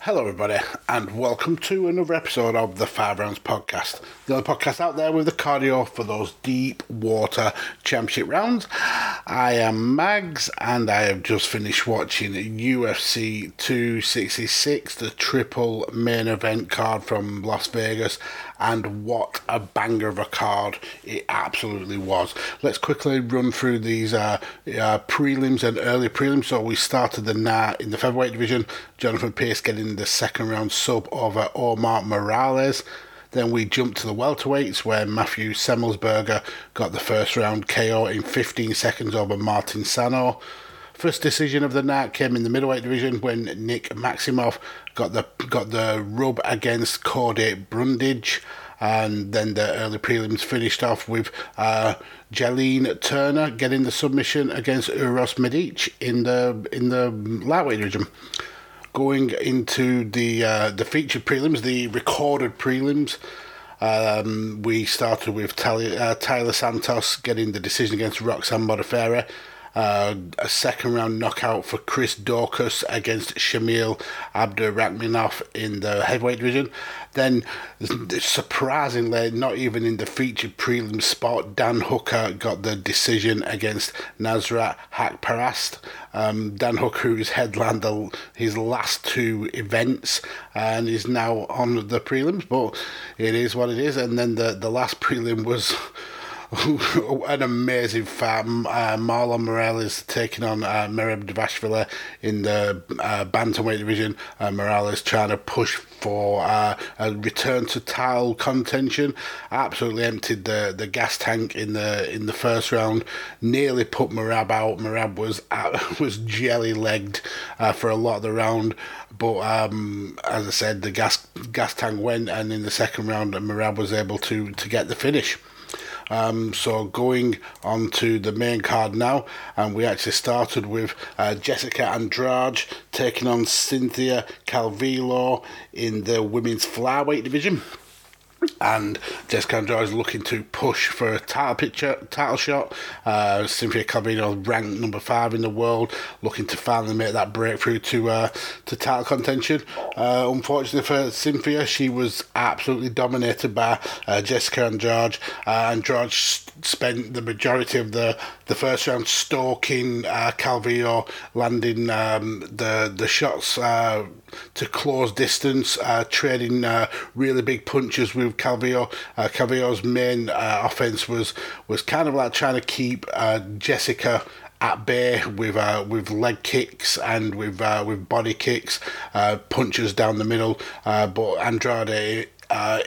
Hello, everybody, and welcome to another episode of the 5 Rounds podcast. The only podcast out there with the cardio for those deep water championship rounds. I am Mags, and I have just finished watching UFC 266, the triple main event card from Las Vegas, and what a banger of a card it absolutely was. Let's quickly run through these prelims and early prelims. So we started the night in the featherweight division, Jonathan Pierce getting the second round sub over Omar Morales. Then we jumped to the welterweights where Matthew Semelsberger got the first round KO in 15 seconds over Martin Sano. First decision of the night came in the middleweight division when Nick Maximov got the rub against Cordae Brundage. And then the early prelims finished off with Jeline Turner getting the submission against Uros Medic in the lightweight division. Going into the featured prelims, the recorded prelims, we started with Tyler Santos getting the decision against Roxanne Modifera. A second round knockout for Chris Dorcus against Shamil Abdurakhmanov in the heavyweight division. Then, surprisingly, not even in the featured prelim spot, Dan Hooker got the decision against Nazrat Hakparast. Dan Hooker, who's headlined his last two events and is now on the prelims, but it is what it is. And then the last prelim was an amazing fight. Marlon Morales taking on Merab Dashvila in the bantamweight division. Morales trying to push for a return to title contention. Absolutely emptied the gas tank in the first round. Nearly put Merab out. Merab was jelly legged for a lot of the round. But as I said, the gas tank went, and in the second round, Merab was able to get the finish. So going on to the main card now, and we actually started with Jessica Andrade taking on Cynthia Calvillo in the women's flyweight division. And Jessica Andrade is looking to push for a title shot. Cynthia Calvillo, ranked number 5 in the world, looking to finally make that breakthrough to title contention. Unfortunately for Cynthia, she was absolutely dominated by Jessica Andrade. Andrade spent the majority of the first round stalking Calvillo, landing the shots to close distance, trading really big punches with Calvillo. Calvillo's main offense was kind of like trying to keep Jessica at bay with leg kicks and with body kicks, punches down the middle. But Andrade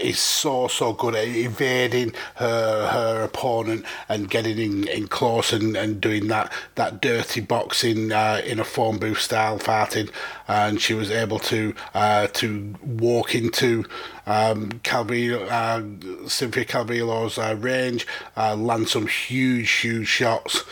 is so good at evading her opponent and getting in close and doing that dirty boxing in a phone booth style fighting, and she was able to walk into Cynthia Calvillo's range, land some huge shots,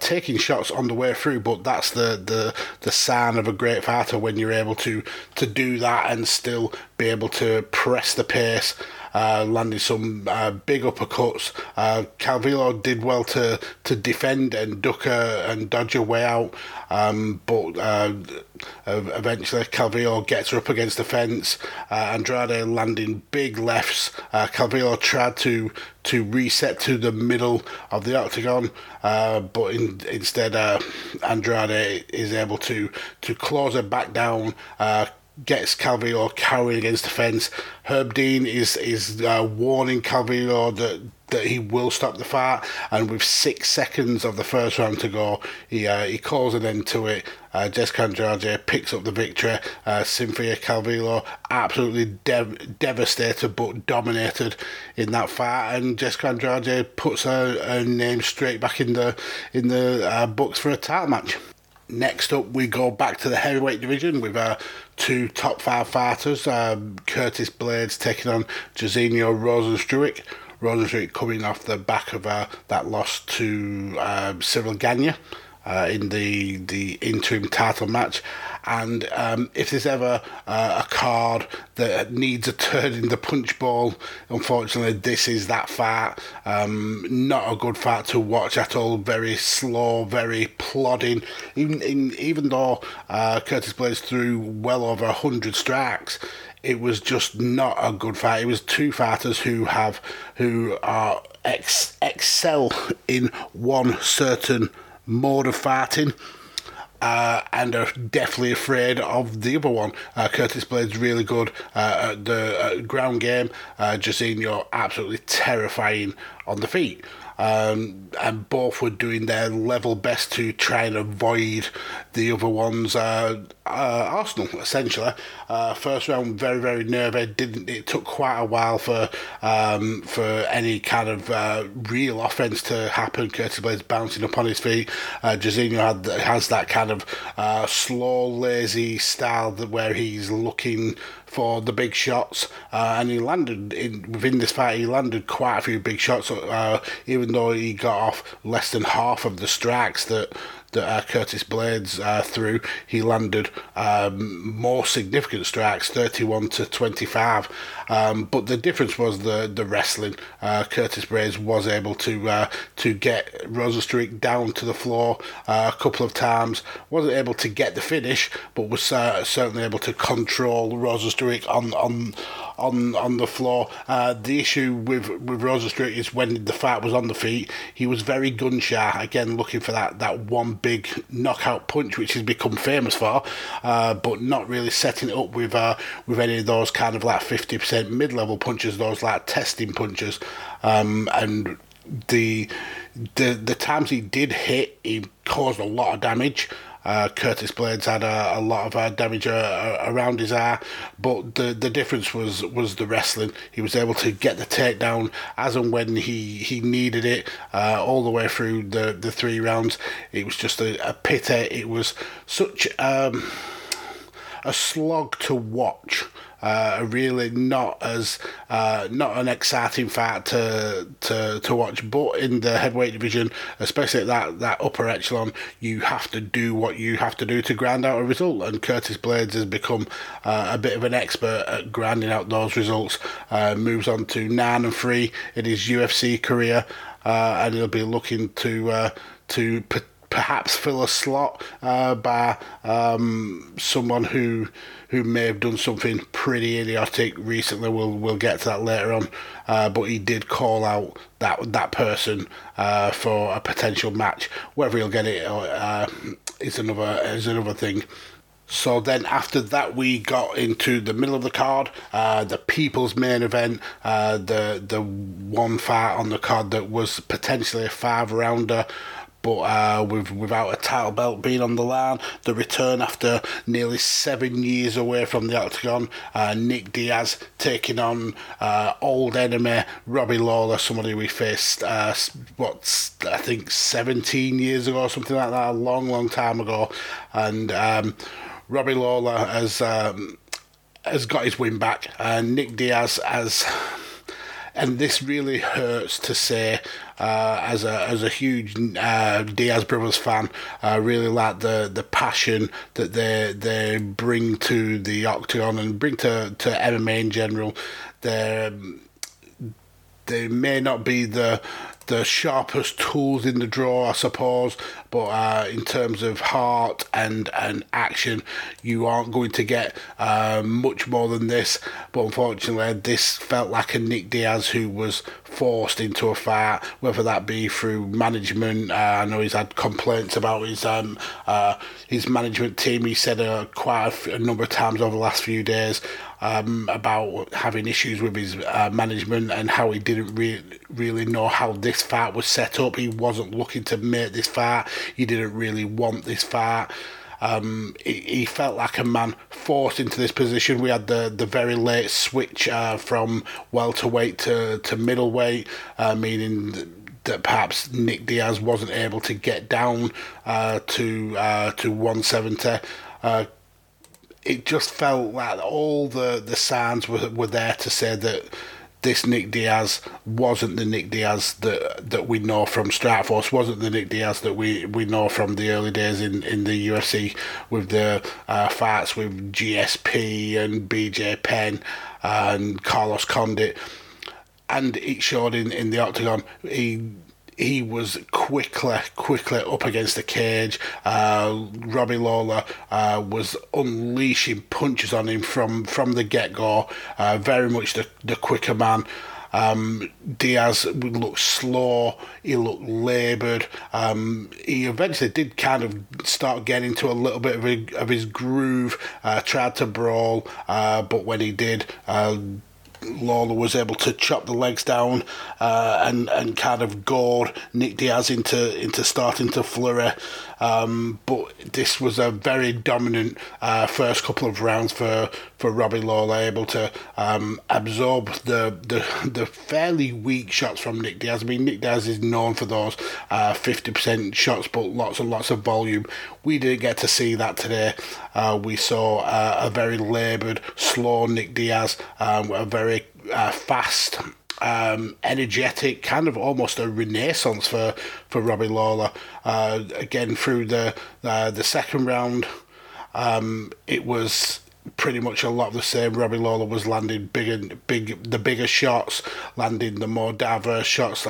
taking shots on the way through. But that's the sign of a great fighter, when you're able to do that and still be able to press the pace, landing some big uppercuts. Calvillo did well to defend and duck and dodge her way out, but eventually Calvillo gets her up against the fence. Andrade landing big lefts. Calvillo tried to reset to the middle of the octagon, but instead Andrade is able to close her back down, gets Calvillo carried against the fence. Herb Dean is warning Calvillo that he will stop the fight, and with 6 seconds of the first round to go, he calls an end to it. Jessica Andrade picks up the victory. Cynthia Calvillo absolutely devastated but dominated in that fight, and Jessica Andrade puts her name straight back in the books for a title match. Next up, we go back to the heavyweight division with two top 5 fighters. Curtis Blaydes taking on Jairzinho Rozenstruik. Rozenstruik coming off the back of that loss to Cyril Gagne in the interim title match. And if there's ever a card that needs a turn in the punch bowl, unfortunately, this is that fight. Not a good fight to watch at all. Very slow, very plodding. Even though Curtis Blaydes threw well over 100 strikes, it was just not a good fight. It was two fighters who excel in one certain mode of fighting, and are deathly afraid of the other one. Curtis Blaydes really good at the ground game. Jairzinho absolutely terrifying on the feet. And both were doing their level best to try and avoid the other one's arsenal, essentially. First round, very, very nervy. It took quite a while for any kind of real offense to happen. Curtis Blaydes bouncing up on his feet. Jairzinho has that kind of slow, lazy style where he's looking for the big shots, and he landed within this fight. He landed quite a few big shots, even though he got off less than half of the strikes that Curtis Blaydes threw. He landed more significant strikes, 31 to 25. But the difference was the wrestling. Curtis Blaydes was able to get Rozenstruik down to the floor a couple of times. Wasn't able to get the finish, but was certainly able to control Rozenstruik on the floor. The issue with Rozenstruik is when the fight was on the feet, he was very gun shy. Again, looking for that one big knockout punch, which he's become famous for, but not really setting it up with any of those kind of like 50% mid-level punches, those like testing punches, and the times he did hit, he caused a lot of damage. Curtis Blaydes had a lot of damage around his eye, but the difference was the wrestling. He was able to get the takedown as and when he needed it, all the way through the three rounds. It was just a pity. It was such a slog to watch. Really not an exciting fight to watch, but in the heavyweight division, especially at that upper echelon, you have to do what you have to do to grind out a result, and Curtis Blaydes has become a bit of an expert at grinding out those results. Moves on to 9-3 in his UFC career, and he'll be looking to perhaps fill a slot by someone who may have done something pretty idiotic recently. We'll get to that later on. But he did call out that person for a potential match. Whether he'll get it is another thing. So then after that, we got into the middle of the card, the people's main event, the one fight on the card that was potentially a 5-rounder. But without a title belt being on the line, the return after nearly 7 years away from the octagon, Nick Diaz taking on old enemy Robbie Lawler, somebody we faced, I think 17 years ago, something like that, a long, long time ago. And Robbie Lawler has got his win back. Nick Diaz has... And this really hurts to say, as a huge Diaz Brothers fan. I really like the passion that they bring to the octagon and bring to MMA in general. They may not be the sharpest tools in the drawer, I suppose, but in terms of heart and action, you aren't going to get much more than this. But unfortunately, this felt like a Nick Diaz who was forced into a fight, whether that be through management. I know he's had complaints about his management team. He said quite a number of times over the last few days about having issues with his management and how he didn't really know how this fight was set up. He wasn't looking to make this fight. He didn't really want this fight. He felt like a man forced into this position. We had the very late switch from welterweight to middleweight, meaning that perhaps Nick Diaz wasn't able to get down to 170. It just felt like all the signs were there to say that this Nick Diaz wasn't the Nick Diaz that we know from Strikeforce, wasn't the Nick Diaz that we know from the early days in the UFC with the fights with GSP and BJ Penn and Carlos Condit. And it showed in the octagon. He was quickly up against the cage. Robbie Lawler was unleashing punches on him from the get-go. Very much the quicker man. Diaz looked slow. He looked laboured. He eventually did kind of start getting into a little bit of his groove. Tried to brawl, but when he did... Lawler was able to chop the legs down and kind of goad Nick Diaz into starting to flurry. But this was a very dominant first couple of rounds for Robbie Lawler, able to absorb the fairly weak shots from Nick Diaz. I mean, Nick Diaz is known for those 50% shots, but lots and lots of volume. We didn't get to see that today. We saw a very laboured, slow Nick Diaz, a very fast, energetic, kind of almost a renaissance for Robbie Lawler. Again, through the second round, it was pretty much a lot of the same. Robbie Lawler was landing the bigger shots, landing the more diverse shots,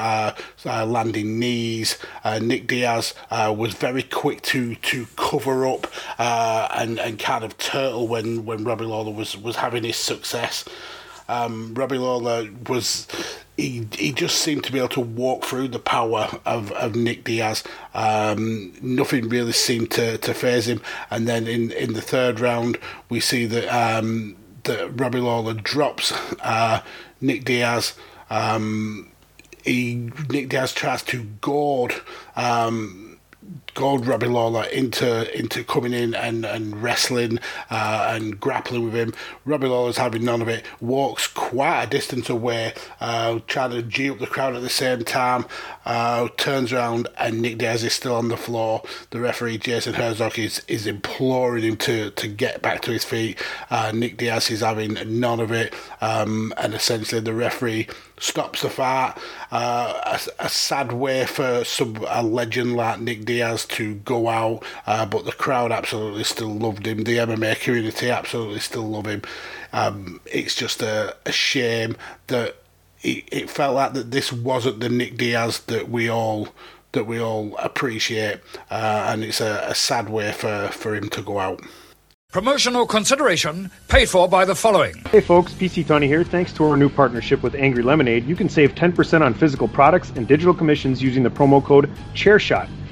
landing knees. Nick Diaz was very quick to cover up and kind of turtle when Robbie Lawler was having his success. Robbie Lawler was... He just seemed to be able to walk through the power of Nick Diaz. Nothing really seemed to faze him. And then in the third round, we see that Robbie Lawler drops Nick Diaz. Nick Diaz tries to goad Robbie Lawler into coming in and wrestling and grappling with him. Robbie Lawler's having none of it, walks quite a distance away, trying to G up the crowd at the same time, turns around and Nick Diaz is still on the floor. The referee, Jason Herzog, is imploring him to get back to his feet. Nick Diaz is having none of it, and essentially the referee stops the fight. A sad way for a legend like Nick Diaz to go out, but the crowd absolutely still loved him. The MMA community absolutely still love him. It's just a shame that it felt like that this wasn't the Nick Diaz that we all appreciate, and it's a sad way for him to go out. Promotional consideration paid for by the following. Hey folks, PC Tony here. Thanks to our new partnership with Angry Lemonade, you can save 10% on physical products and digital commissions using the promo code CHAIRSHOT.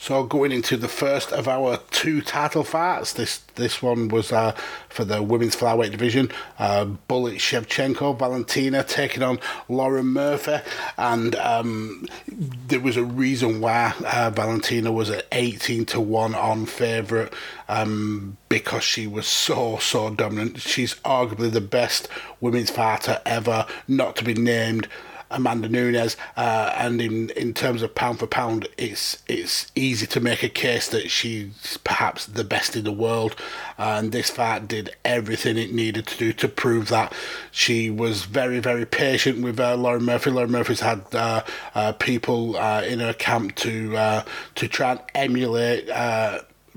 So going into the first of our two title fights, this one was for the women's flyweight division. Bullet Shevchenko, Valentina, taking on Lauren Murphy. And there was a reason why Valentina was at 18-1 on favourite, because she was so dominant. She's arguably the best women's fighter ever, not to be named Amanda Nunes, and in terms of pound for pound, it's easy to make a case that she's perhaps the best in the world, and this fight did everything it needed to do to prove that. She was very, very patient with Lauren Murphy. Lauren Murphy's had people in her camp to try and emulate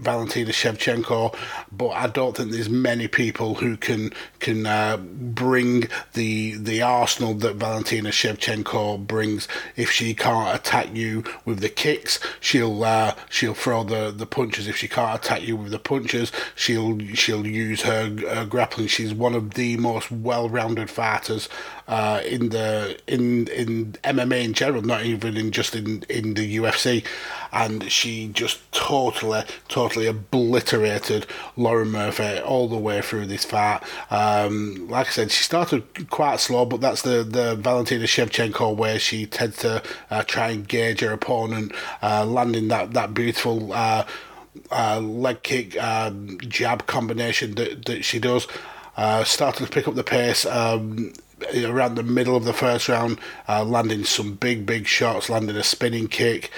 Valentina Shevchenko, but I don't think there's many people who can bring the arsenal that Valentina Shevchenko brings. If she can't attack you with the kicks, she'll throw the punches. If she can't attack you with the punches, she'll use her grappling. She's one of the most well-rounded fighters in MMA in general, not even in the UFC, and she just totally obliterated Lauren Murphy all the way through this fight. Like I said, she started quite slow, but that's the Valentina Shevchenko way. She tends to try and gauge her opponent, landing that beautiful leg kick jab combination that she does. Started to pick up the pace around the middle of the first round, landing some big shots, landing a spinning kick,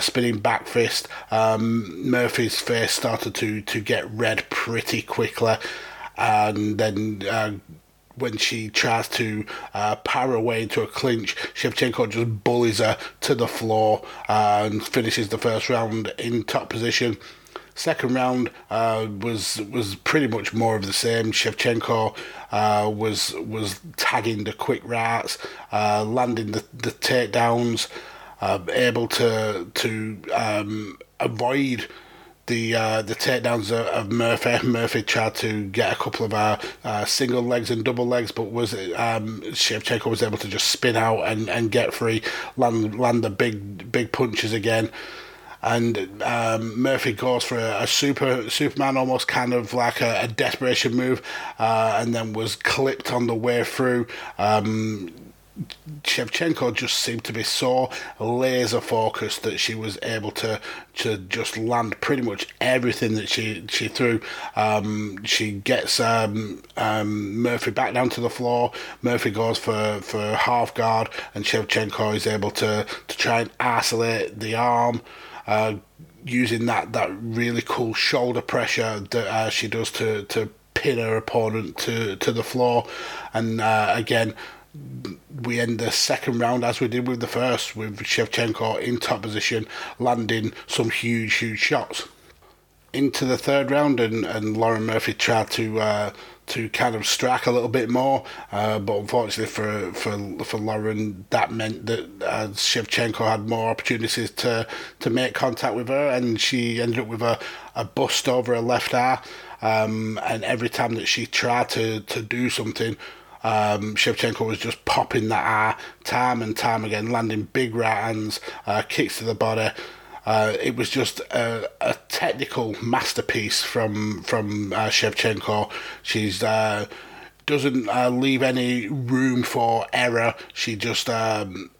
spinning back fist. Murphy's face started to get red pretty quickly, and then when she tries to power away into a clinch, Shevchenko just bullies her to the floor and finishes the first round in top position. Second round was pretty much more of the same. Shevchenko was tagging the quick rights, landing the takedowns, able to avoid the takedowns of Murphy. Murphy tried to get a couple of single legs and double legs, but Shevchenko was able to just spin out and get free, land the big punches again. And Murphy goes for a Superman, almost kind of like a desperation move, and then was clipped on the way through. Shevchenko just seemed to be so laser focused that she was able to just land pretty much everything that she threw. She gets Murphy back down to the floor. Murphy goes for half guard, and Shevchenko is able to try and isolate the arm, using that really cool shoulder pressure that she does to pin her opponent to the floor. And again, we end the second round as we did with the first, with Shevchenko in top position, landing some huge shots. Into the third round, and Lauren Murphy tried to kind of strike a little bit more, but unfortunately for Lauren, that meant that Shevchenko had more opportunities to make contact with her, and she ended up with a bust over her left eye, and every time that she tried to do something, Shevchenko was just popping that eye time and time again, landing big right hands, kicks to the body. It was just a technical masterpiece from Shevchenko. She's doesn't leave any room for error. She just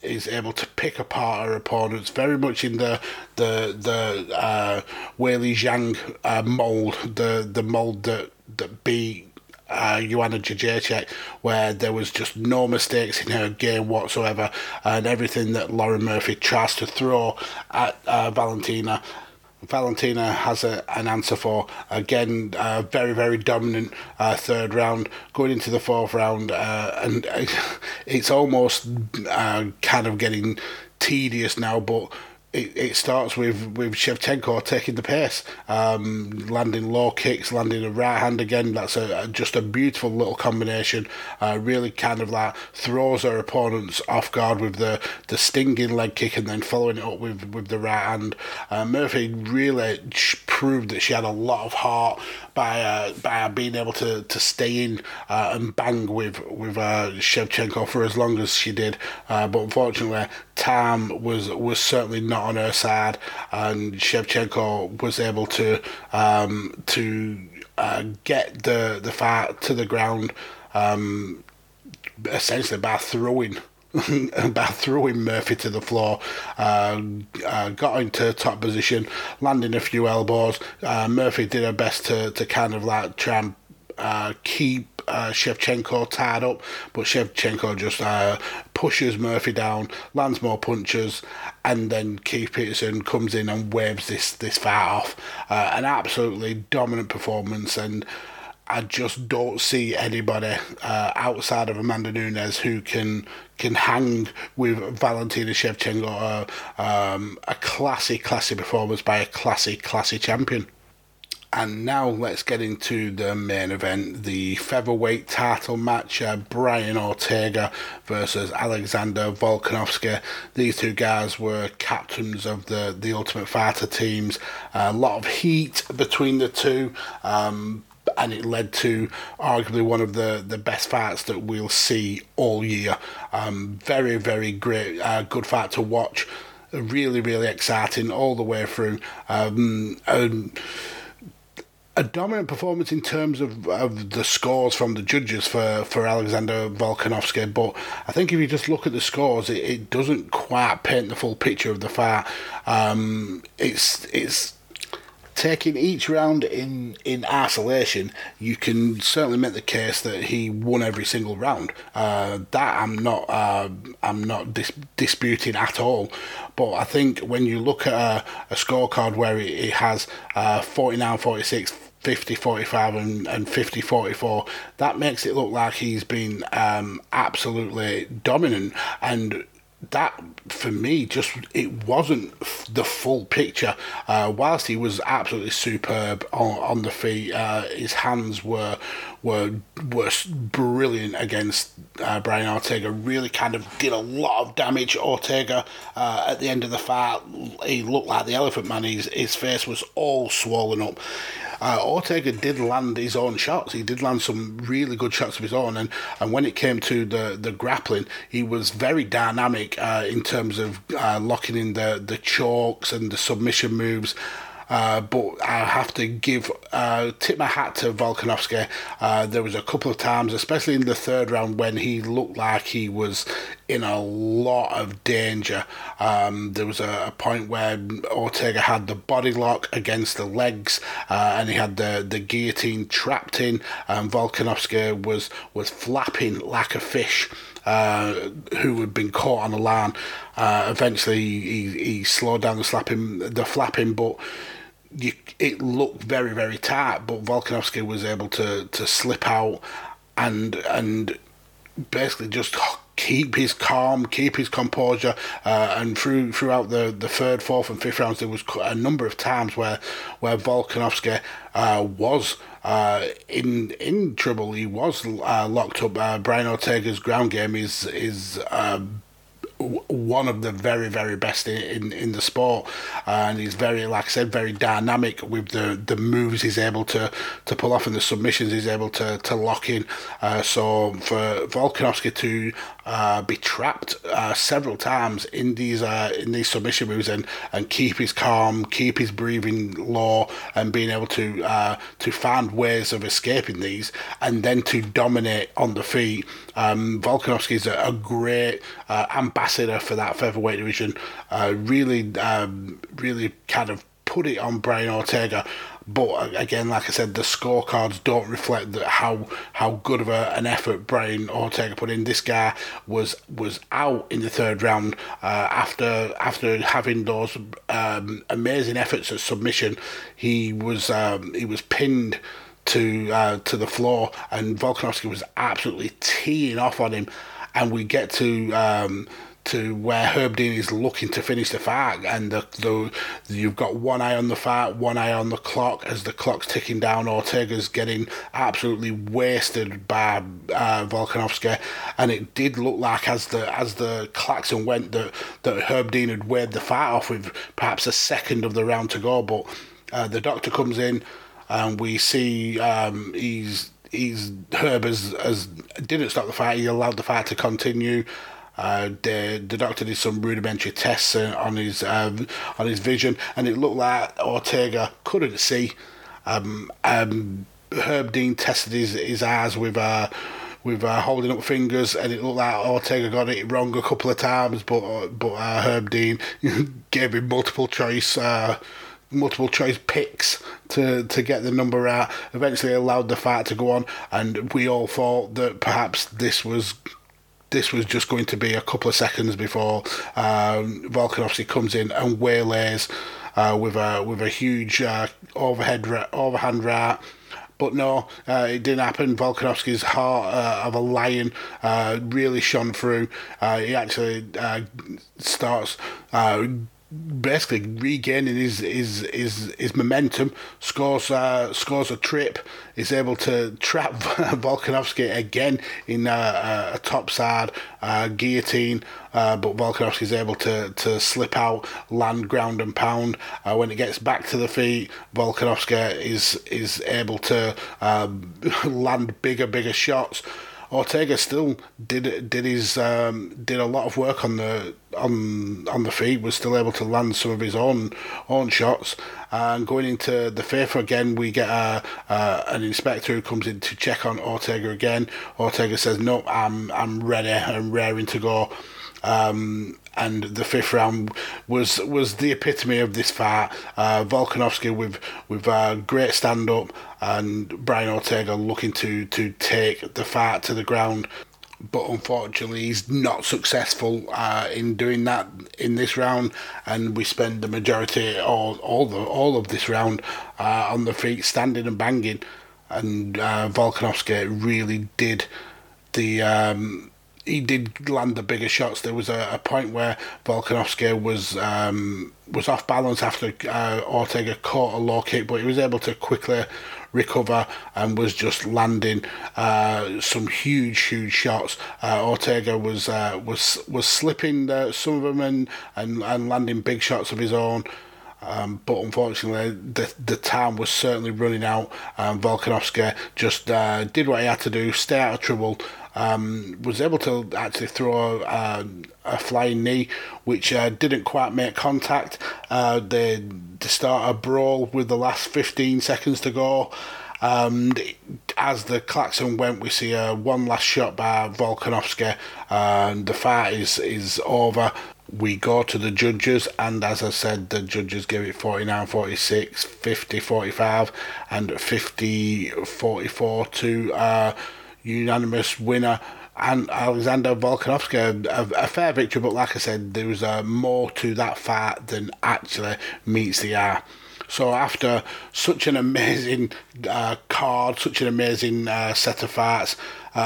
is able to pick apart her opponents, very much in the Weili Zhang mold, the mold that beat Joanna Jędrzejczyk, where there was just no mistakes in her game whatsoever, and everything that Lauren Murphy tries to throw at Valentina has an answer for. Again, very dominant third round. Going into the fourth round, and it's almost kind of getting tedious now, but It starts with Shevchenko taking the pace, landing low kicks, landing a right hand again. That's just a beautiful little combination. Really kind of like throws her opponents off guard with the stinging leg kick, and then following it up with the right hand. Murphy really proved that she had a lot of heart by being able to stay in and bang with Shevchenko for as long as she did. But unfortunately, time was certainly not on her side, and Shevchenko was able to get the fight to the ground, essentially by throwing Murphy to the floor. Got into top position, landing a few elbows. Murphy did her best to kind of like try and keep Shevchenko tied up, but Shevchenko just pushes Murphy down, lands more punches, and then Keith Peterson comes in and waves this fight off. An absolutely dominant performance, and I just don't see anybody outside of Amanda Nunes who can hang with Valentina Shevchenko. A classy performance by a classy champion. And now let's get into the main event, the featherweight title match, Brian Ortega versus Alexander Volkanovski. These two guys were captains of the Ultimate Fighter teams. A lot of heat between the two, and it led to arguably one of the best fights that we'll see all year. Very, very great, good fight to watch. Really, really exciting all the way through. A dominant performance in terms of the scores from the judges for Alexander Volkanovski, but I think if you just look at the scores, it doesn't quite paint the full picture of the fight. It's taking each round in isolation, you can certainly make the case that he won every single round. That I'm not disputing at all. But I think when you look at a scorecard where it has 49-46, 50-45 and 50-44, that makes it look like he's been absolutely dominant. And that, for me, just it wasn't the full picture. Whilst he was absolutely superb on the feet, his hands were brilliant against Brian Ortega. Really kind of did a lot of damage. Ortega, at the end of the fight, he looked like the Elephant Man. His face was all swollen up. Ortega did land his own shots. He did land some really good shots of his own. And when it came to the grappling, he was very dynamic in terms of locking in the chokes and the submission moves. But I have to tip my hat to Volkanovski. There was a couple of times, especially in the third round, when he looked like he was in a lot of danger. There was a point where Ortega had the body lock against the legs, and he had the guillotine trapped in, and Volkanovski was flapping like a fish who had been caught on a line. Eventually, he slowed down the flapping, but it looked very, very tight, but Volkanovski was able to slip out and basically just keep his calm, keep his composure, and throughout the third, fourth and fifth rounds, there was a number of times where Volkanovski was in trouble. He was locked up. Brian Ortega's ground game is one of the very, very best in the sport, and he's very, like I said, very dynamic with the moves he's able to pull off and the submissions he's able to lock in. So for Volkanovski to be trapped several times in these submission moves and keep his calm, keep his breathing low, and being able to find ways of escaping these, and then to dominate on the feet. Volkanovski is a great ambassador for that featherweight division. Really kind of put it on Brian Ortega. But again, like I said, the scorecards don't reflect how good of an effort Brian Ortega put in. This guy was out in the third round after having those amazing efforts at submission. He was pinned to the floor, and Volkanovski was absolutely teeing off on him. And we get to where Herb Dean is looking to finish the fight, and you've got one eye on the fight, one eye on the clock. As the clock's ticking down, Ortega's getting absolutely wasted by Volkanovski, and it did look like as the klaxon went that Herb Dean had waved the fight off with perhaps a second of the round to go. But the doctor comes in, and we see Herb as didn't stop the fight. He allowed the fight to continue. The doctor did some rudimentary tests on his vision, and it looked like Ortega couldn't see. Herb Dean tested his eyes with holding up fingers, and it looked like Ortega got it wrong a couple of times, but Herb Dean gave him multiple choice picks to get the number out. Eventually allowed the fight to go on, and we all thought that perhaps this was just going to be a couple of seconds before Volkanovski comes in and waylays with a huge overhand right. But no, it didn't happen. Volkanovski's heart of a lion really shone through. He actually starts basically regaining his momentum, scores a trip, is able to trap Volkanovski again in a topside guillotine, but Volkanovski is able to slip out, land ground and pound. When it gets back to the feet, Volkanovski is able to land bigger shots. Ortega still did a lot of work on the feet, was still able to land some of his own shots. And going into the fifth again, we get an inspector who comes in to check on Ortega again. Ortega says, "No, I'm ready, I'm raring to go." And the fifth round was the epitome of this fight. Volkanovski with a great stand-up, and Brian Ortega looking to take the fight to the ground. But unfortunately, he's not successful in doing that in this round, and we spend the majority, all of this round, on the feet, standing and banging. And Volkanovski really did the... He did land the bigger shots. There was a point where Volkanovski was off balance after Ortega caught a low kick, but he was able to quickly recover and was just landing some huge shots. Ortega was slipping some of them and landing big shots of his own. But unfortunately, the time was certainly running out. Volkanovski just did what he had to do, stay out of trouble. Was able to actually throw a flying knee, which didn't quite make contact. They start a brawl with the last 15 seconds to go. As the klaxon went, we see one last shot by Volkanovski. The fight is over. We go to the judges, and as I said, the judges gave it 49-46, 50-45, and 50-44 to unanimous winner, and Alexander Volkanovski, a fair victory, but like I said, there was more to that fight than actually meets the eye. So after such an amazing card, such an amazing set of fights, the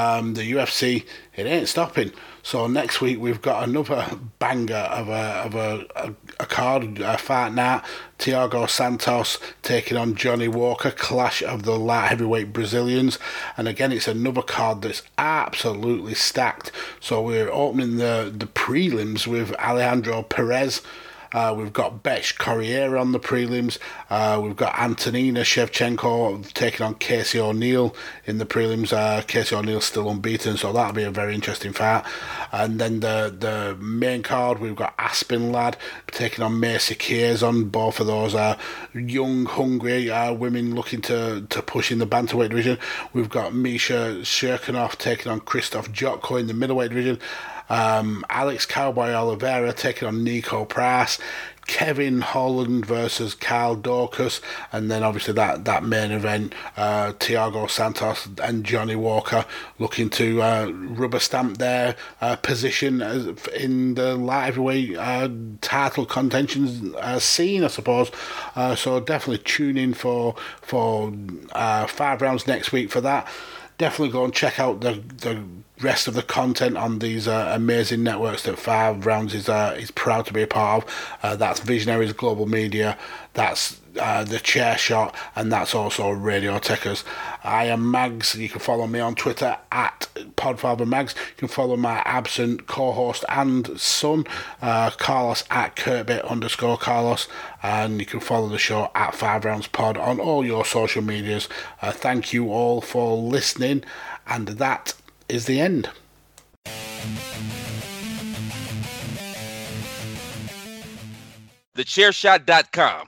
UFC, it ain't stopping. So next week we've got another banger of a card, a fight night. Thiago Santos taking on Johnny Walker, clash of the light heavyweight Brazilians. And again, it's another card that's absolutely stacked. So we're opening the prelims with Alejandro Perez. We've got Betch Correia on the prelims. We've got Antonina Shevchenko taking on Casey O'Neill in the prelims. Casey O'Neill's still unbeaten, so that'll be a very interesting fight. And then the main card, we've got Aspen Ladd taking on Macy Chiazon. Both of those are young, hungry women looking to push in the bantamweight division. We've got Misha Serkinov taking on Krzysztof Jotko in the middleweight division. Alex Cowboy Oliveira taking on Nico Price, Kevin Holland versus Kyle Dorcus, and then obviously that main event, Thiago Santos and Johnny Walker looking to rubber stamp their position in the light heavyweight title contention scene, I suppose. So definitely tune in for 5 rounds next week for that. Definitely go and check out the rest of the content on these amazing networks that 5 Rounds is proud to be a part of. That's Visionaries Global Media, that's The Chair Shot, and that's also Radio Techers. I am Mags. You can follow me on Twitter at PodfatherMags. You can follow my absent co-host and son, Carlos, at Kurtbit_Carlos. And you can follow the show at 5 Rounds Pod on all your social medias. Thank you all for listening, and that is the end. TheChairShot.com.